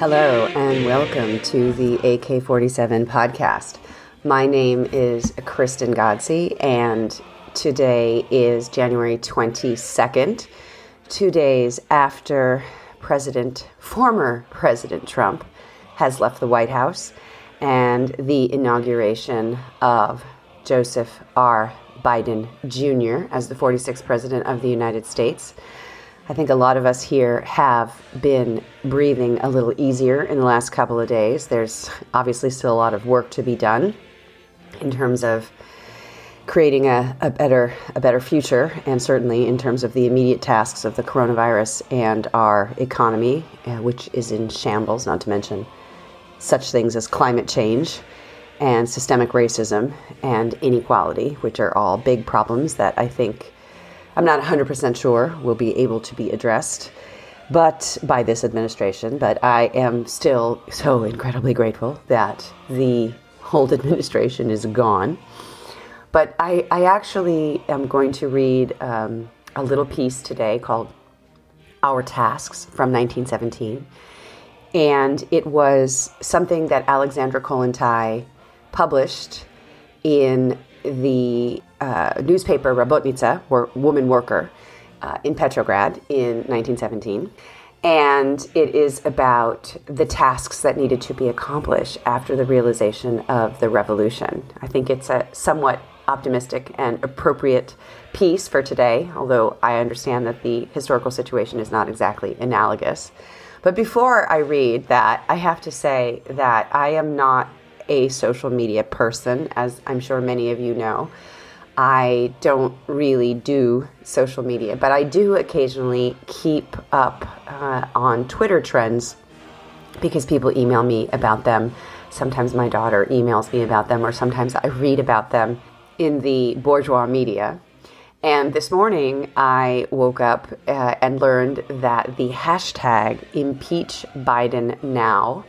Hello and welcome to the AK-47 Podcast. My name is Kristen Godsey and today is January 22nd, 2 days after former President Trump has left the White House and the inauguration of Joseph R. Biden Jr. as the 46th President of the United States. I think a lot of us here have been breathing a little easier in the last couple of days. There's obviously still a lot of work to be done in terms of creating a better future, and certainly in terms of the immediate tasks of the coronavirus and our economy, which is in shambles, not to mention such things as climate change and systemic racism and inequality, which are all big problems that I think I'm not 100% sure will be able to be addressed by this administration, but I am still so incredibly grateful that the old administration is gone. But I actually am going to read a little piece today called Our Tasks from 1917, and it was something that Alexandra Kollontai published in the newspaper Rabotnitsa, or Woman Worker, in Petrograd in 1917. And it is about the tasks that needed to be accomplished after the realization of the revolution. I think it's a somewhat optimistic and appropriate piece for today, although I understand that the historical situation is not exactly analogous. But before I read that, I have to say that I am not a social media person, as I'm sure many of you know. I don't really do social media, but I do occasionally keep up on Twitter trends because people email me about them. Sometimes my daughter emails me about them, or sometimes I read about them in the bourgeois media. And this morning I woke up and learned that the hashtag #ImpeachBidenNow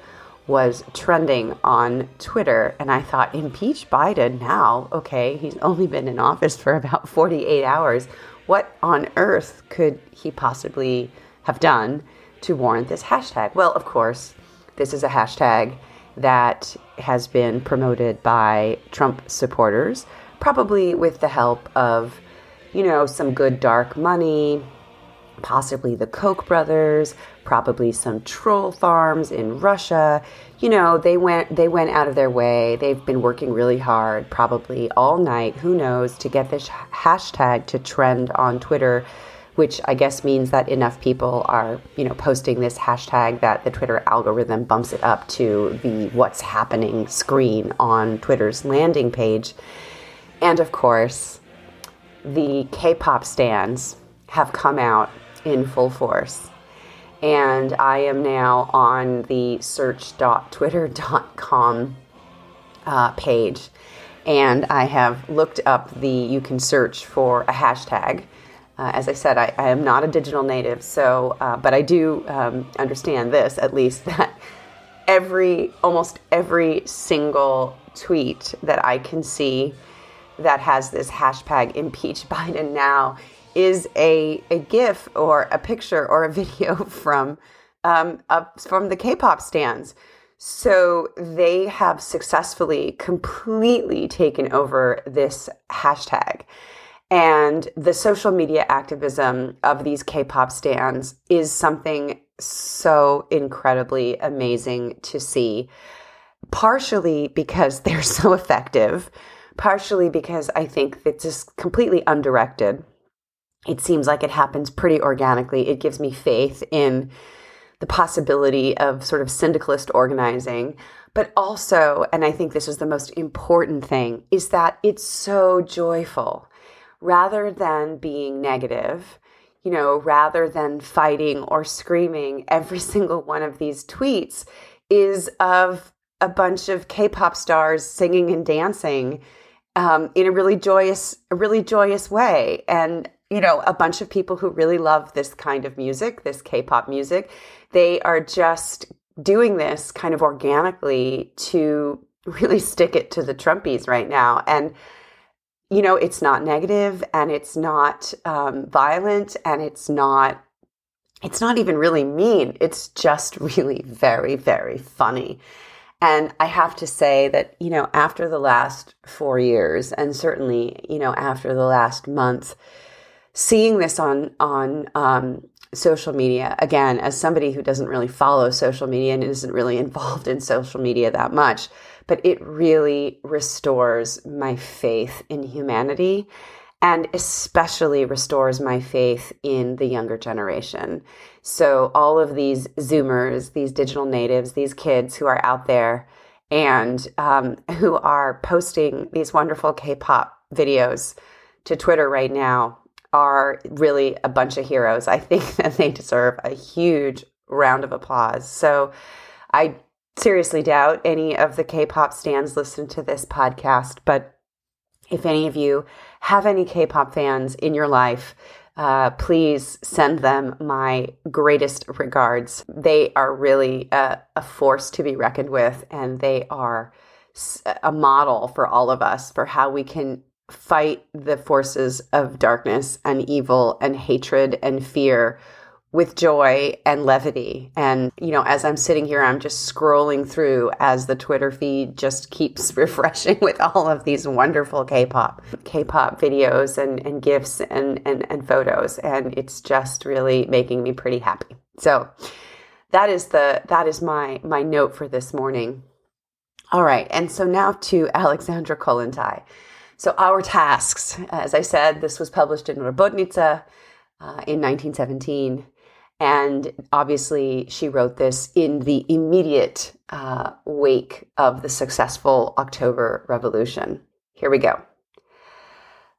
was trending on Twitter, and I thought, impeach Biden now? Okay, he's only been in office for about 48 hours. What on earth could he possibly have done to warrant this hashtag? Well, of course, this is a hashtag that has been promoted by Trump supporters, probably with the help of, some good dark money, possibly the Koch brothers, probably some troll farms in Russia. They went out of their way. They've been working really hard, probably all night, who knows, to get this hashtag to trend on Twitter, which I guess means that enough people are, posting this hashtag that the Twitter algorithm bumps it up to the what's happening screen on Twitter's landing page. And of course, the K-pop stans have come out in full force. And I am now on the search.twitter.com page. And I have looked up you can search for a hashtag. As I said, I am not a digital native, but I do understand this, at least, that almost every single tweet that I can see that has this hashtag #ImpeachBidenNow is a GIF or a picture or a video from the K-pop stans. So they have successfully completely taken over this hashtag. And the social media activism of these K-pop stans is something so incredibly amazing to see, partially because they're so effective, partially because I think it's just completely undirected. It seems like it happens pretty organically. It gives me faith in the possibility of sort of syndicalist organizing. But also, and I think this is the most important thing, is that it's so joyful. Rather than being negative, rather than fighting or screaming, every single one of these tweets is of a bunch of K-pop stars singing and dancing in a really joyous way. And a bunch of people who really love this kind of music, this K-pop music, they are just doing this kind of organically to really stick it to the Trumpies right now. And, it's not negative, and it's not violent, and it's not it's not even really mean. It's just really very, very funny. And I have to say that, you know, after the last 4 years, and certainly, you know, after the last month, seeing this on social media, again, as somebody who doesn't really follow social media and isn't really involved in social media that much, but it really restores my faith in humanity, and especially restores my faith in the younger generation. So all of these Zoomers, these digital natives, these kids who are out there and who are posting these wonderful K-pop videos to Twitter right now are really a bunch of heroes. I think that they deserve a huge round of applause. So I seriously doubt any of the K-pop stans listen to this podcast, but if any of you have any K-pop fans in your life, please send them my greatest regards. They are really a force to be reckoned with, and they are a model for all of us for how we can fight the forces of darkness and evil and hatred and fear with joy and levity. And, you know, as I'm sitting here, I'm just scrolling through as the Twitter feed just keeps refreshing with all of these wonderful K-pop videos and GIFs and photos. And it's just really making me pretty happy. So that is my note for this morning. All right. And so now to Alexandra Kollontai. So our tasks, as I said, this was published in Rabotnitsa in 1917. And obviously, she wrote this in the immediate wake of the successful October Revolution. Here we go.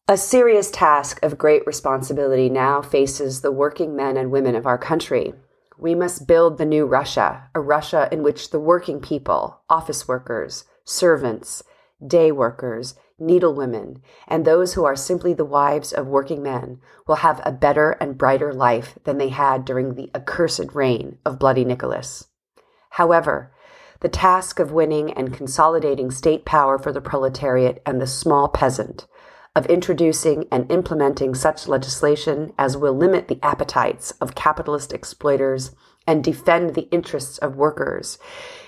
A serious task of great responsibility now faces the working men and women of our country. We must build the new Russia, a Russia in which the working people, office workers, servants, day workers, needlewomen, and those who are simply the wives of working men will have a better and brighter life than they had during the accursed reign of Bloody Nicholas. However, the task of winning and consolidating state power for the proletariat and the small peasant, of introducing and implementing such legislation as will limit the appetites of capitalist exploiters and defend the interests of workers,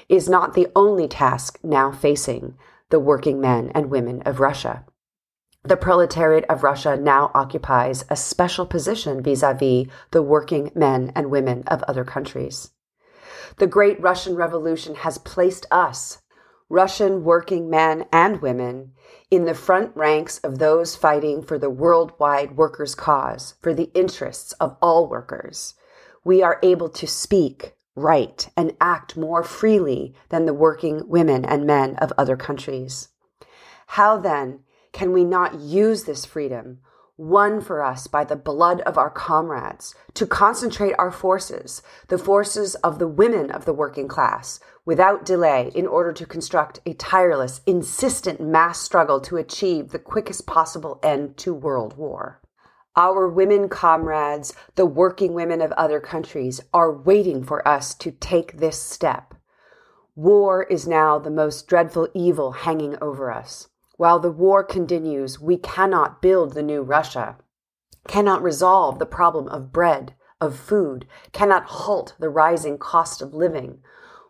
is not the only task now facing the working men and women of Russia. The proletariat of Russia now occupies a special position vis-à-vis the working men and women of other countries. The Great Russian Revolution has placed us, Russian working men and women, in the front ranks of those fighting for the worldwide workers' cause, for the interests of all workers. We are able to speak, write, and act more freely than the working women and men of other countries. How then can we not use this freedom, won for us by the blood of our comrades, to concentrate our forces, the forces of the women of the working class, without delay in order to construct a tireless, insistent mass struggle to achieve the quickest possible end to world war? Our women comrades, the working women of other countries, are waiting for us to take this step. War is now the most dreadful evil hanging over us. While the war continues, we cannot build the new Russia, cannot resolve the problem of bread, of food, cannot halt the rising cost of living.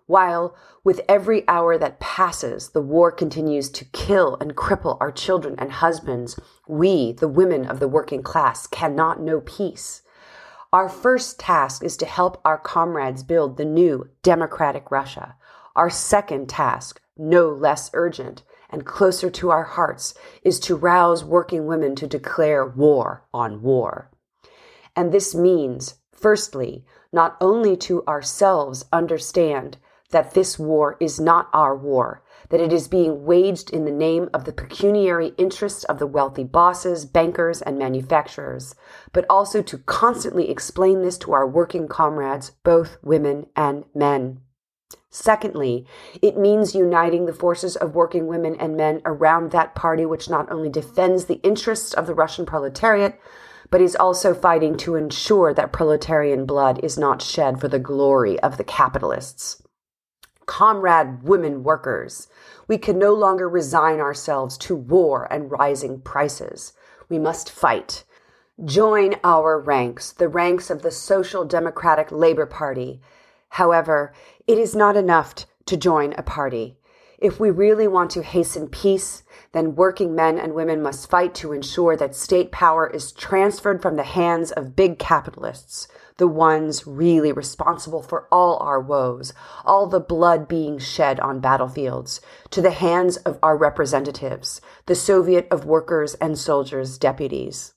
While with every hour that passes, the war continues to kill and cripple our children and husbands, we, the women of the working class, cannot know peace. Our first task is to help our comrades build the new democratic Russia. Our second task, no less urgent and closer to our hearts, is to rouse working women to declare war on war. And this means, firstly, not only to ourselves understand that this war is not our war, that it is being waged in the name of the pecuniary interests of the wealthy bosses, bankers, and manufacturers, but also to constantly explain this to our working comrades, both women and men. Secondly, it means uniting the forces of working women and men around that party which not only defends the interests of the Russian proletariat, but is also fighting to ensure that proletarian blood is not shed for the glory of the capitalists. Comrade women workers, we can no longer resign ourselves to war and rising prices. We must fight. Join our ranks, the ranks of the Social Democratic Labor Party. However, it is not enough to join a party. If we really want to hasten peace, then working men and women must fight to ensure that state power is transferred from the hands of big capitalists, the ones really responsible for all our woes, all the blood being shed on battlefields, to the hands of our representatives, the Soviet of workers' and soldiers' deputies.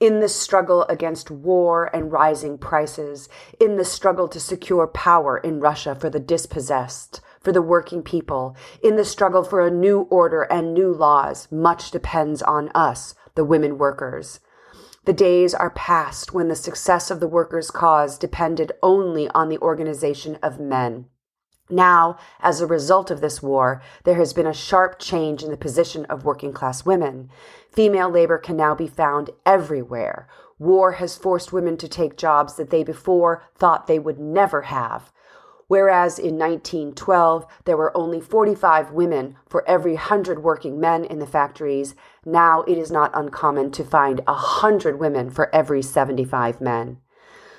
In the struggle against war and rising prices, in the struggle to secure power in Russia for the dispossessed, for the working people, in the struggle for a new order and new laws, much depends on us, the women workers. The days are past when the success of the workers' cause depended only on the organization of men. Now, as a result of this war, there has been a sharp change in the position of working-class women. Female labor can now be found everywhere. War has forced women to take jobs that they before thought they would never have. Whereas in 1912, there were only 45 women for every 100 working men in the factories, now it is not uncommon to find 100 women for every 75 men.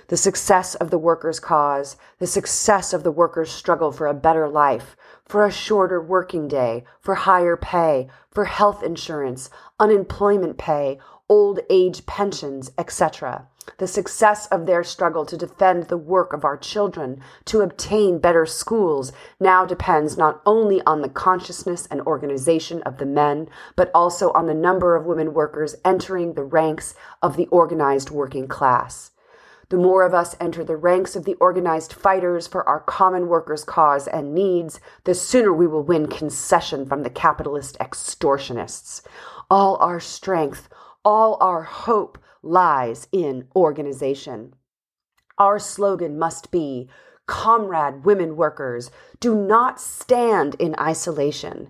The success of the workers' cause, the success of the workers' struggle for a better life, for a shorter working day, for higher pay, for health insurance, unemployment pay, old age pensions, etc. The success of their struggle to defend the work of our children, to obtain better schools, now depends not only on the consciousness and organization of the men, but also on the number of women workers entering the ranks of the organized working class. The more of us enter the ranks of the organized fighters for our common workers' cause and needs, the sooner we will win concession from the capitalist extortionists. All our strength, all our hope lies in organization. Our slogan must be, "Comrade women workers, do not stand in isolation.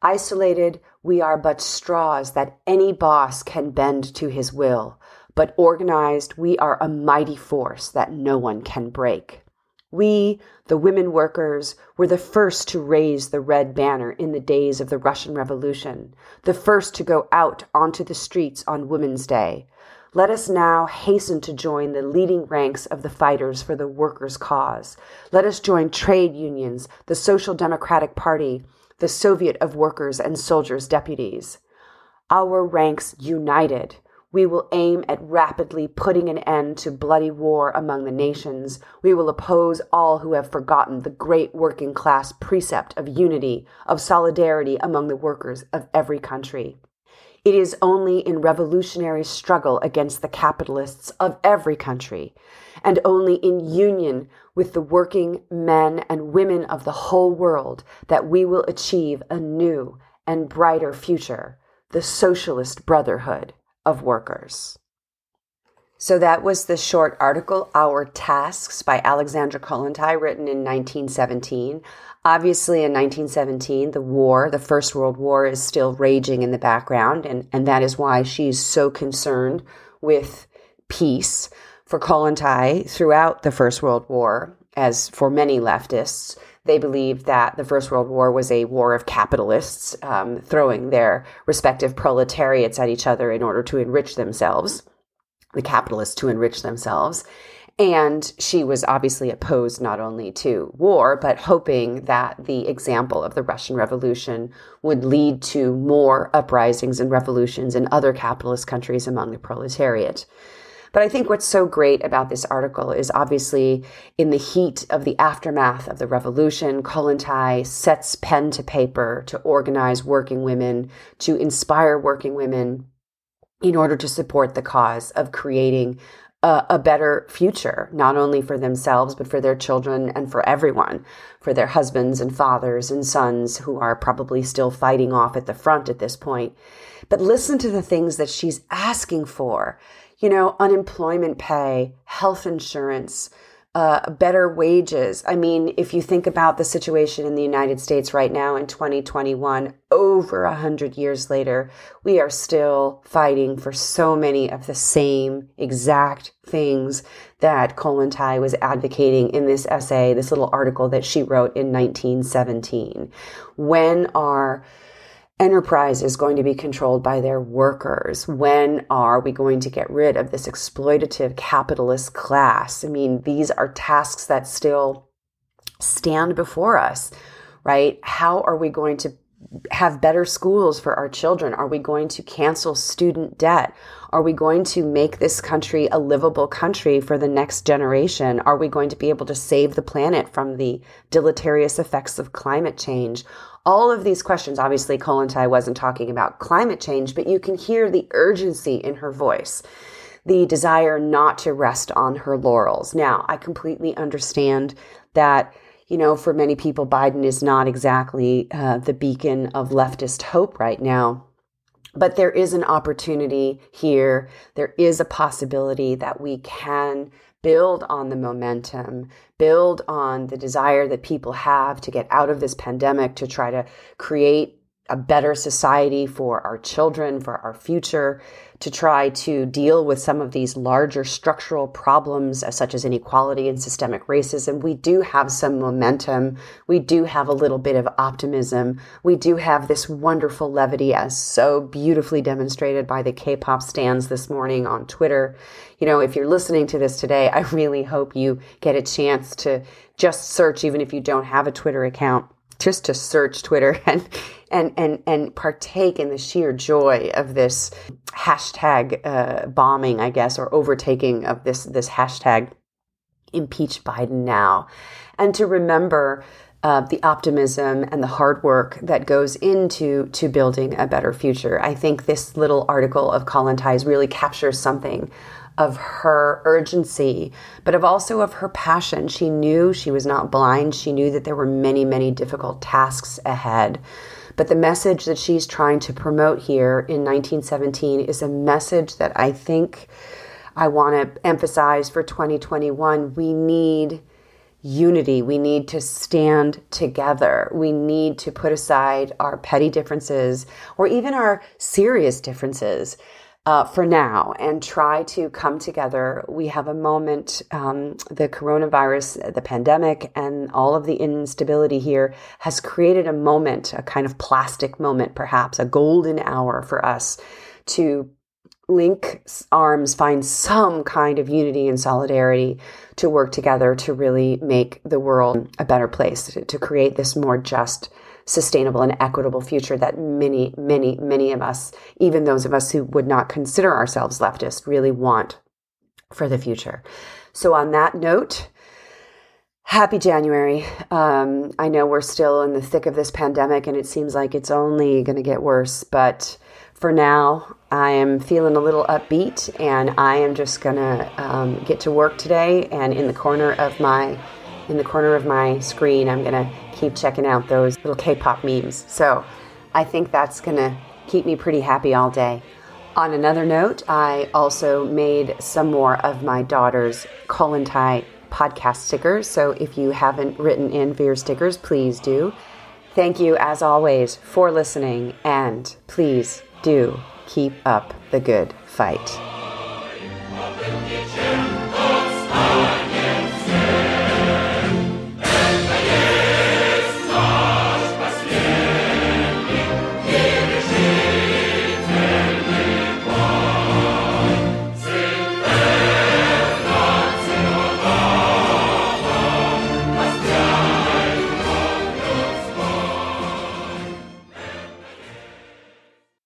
Isolated, we are but straws that any boss can bend to his will. But organized, we are a mighty force that no one can break." We, the women workers, were the first to raise the red banner in the days of the Russian Revolution, the first to go out onto the streets on Women's Day. Let us now hasten to join the leading ranks of the fighters for the workers' cause. Let us join trade unions, the Social Democratic Party, the Soviet of workers' and soldiers' deputies. Our ranks united, we will aim at rapidly putting an end to bloody war among the nations. We will oppose all who have forgotten the great working class precept of unity, of solidarity among the workers of every country. It is only in revolutionary struggle against the capitalists of every country, and only in union with the working men and women of the whole world, that we will achieve a new and brighter future, the socialist brotherhood of workers. So that was the short article, Our Tasks, by Alexandra Kollontai, written in 1917. Obviously, in 1917, the war, the First World War, is still raging in the background, and that is why she's so concerned with peace. For Kollontai, throughout the First World War, as for many leftists, they believed that the First World War was a war of capitalists throwing their respective proletariats at each other in order to enrich themselves, the capitalists to enrich themselves. And she was obviously opposed not only to war, but hoping that the example of the Russian Revolution would lead to more uprisings and revolutions in other capitalist countries among the proletariat. But I think what's so great about this article is obviously in the heat of the aftermath of the revolution, Kollontai sets pen to paper to organize working women, to inspire working women in order to support the cause of creating a better future, not only for themselves, but for their children and for everyone, for their husbands and fathers and sons who are probably still fighting off at the front at this point. But listen to the things that she's asking for. You know, unemployment pay, health insurance, better wages. I mean, if you think about the situation in the United States right now in 2021, over 100 years later, we are still fighting for so many of the same exact things that Kollontai was advocating in this essay, this little article that she wrote in 1917. When are enterprise is going to be controlled by their workers? When are we going to get rid of this exploitative capitalist class? I mean, these are tasks that still stand before us, right? How are we going to have better schools for our children? Are we going to cancel student debt? Are we going to make this country a livable country for the next generation? Are we going to be able to save the planet from the deleterious effects of climate change? All of these questions, obviously, Kollontai wasn't talking about climate change, but you can hear the urgency in her voice, the desire not to rest on her laurels. Now, I completely understand that, you know, for many people, Biden is not exactly the beacon of leftist hope right now. But there is an opportunity here. There is a possibility that we can build on the momentum, build on the desire that people have to get out of this pandemic, to try to create a better society for our children, for our future, to try to deal with some of these larger structural problems, such as inequality and systemic racism. We do have some momentum. We do have a little bit of optimism. We do have this wonderful levity, as so beautifully demonstrated by the K-pop stans this morning on Twitter. You know, if you're listening to this today, I really hope you get a chance to just search, even if you don't have a Twitter account, just to search Twitter and partake in the sheer joy of this hashtag bombing, I guess, or overtaking of this hashtag impeach Biden now. And to remember the optimism and the hard work that goes into building a better future. I think this little article of Kollontai's really captures something of her urgency, but of also of her passion. She knew she was not blind. She knew that there were many, many difficult tasks ahead. But the message that she's trying to promote here in 1917 is a message that I think I want to emphasize for 2021. We need unity. We need to stand together. We need to put aside our petty differences, or even our serious differences, for now, and try to come together. We have a moment, the coronavirus, the pandemic, and all of the instability here has created a moment, a kind of plastic moment, perhaps a golden hour for us to link arms, find some kind of unity and solidarity, to work together to really make the world a better place, to create this more just, sustainable and equitable future that many, many, many of us, even those of us who would not consider ourselves leftist, really want for the future. So on that note, happy January. I know we're still in the thick of this pandemic and it seems like it's only going to get worse, but for now, I am feeling a little upbeat and I am just going to get to work today. And in the corner of my screen, I'm going to keep checking out those little K-pop memes. So I think that's going to keep me pretty happy all day. On another note, I also made some more of my daughter's Kollontai podcast stickers. So if you haven't written in for your stickers, please do. Thank you, as always, for listening. And please do keep up the good fight.